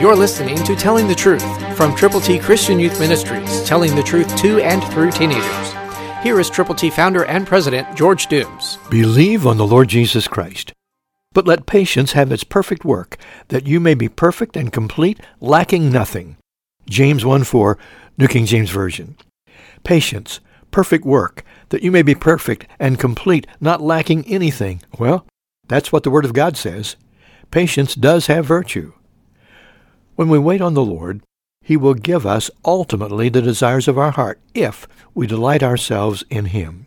You're listening to Telling the Truth from Triple T Christian Youth Ministries, telling the truth to and through teenagers. Here is Triple T founder and president, George Dooms. Believe on the Lord Jesus Christ, but let patience have its perfect work, that you may be perfect and complete, lacking nothing. James 1:4, New King James Version. Patience, perfect work, that you may be perfect and complete, not lacking anything. Well, that's what the Word of God says. Patience does have virtue. When we wait on the Lord, He will give us ultimately the desires of our heart if we delight ourselves in Him,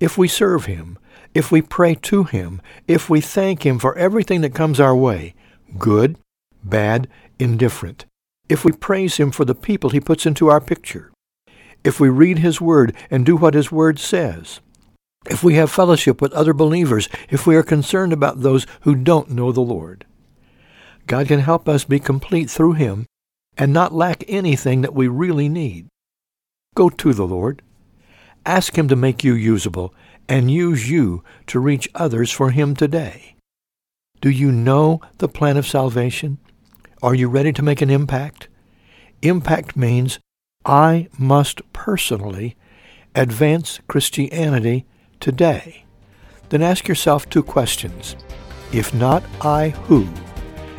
if we serve Him, if we pray to Him, if we thank Him for everything that comes our way, good, bad, indifferent, if we praise Him for the people He puts into our picture, if we read His Word and do what His Word says, if we have fellowship with other believers, if we are concerned about those who don't know the Lord. God can help us be complete through Him and not lack anything that we really need. Go to the Lord. Ask Him to make you usable and use you to reach others for Him today. Do you know the plan of salvation? Are you ready to make an impact? Impact means I must personally advance Christianity today. Then ask yourself two questions. If not I, who?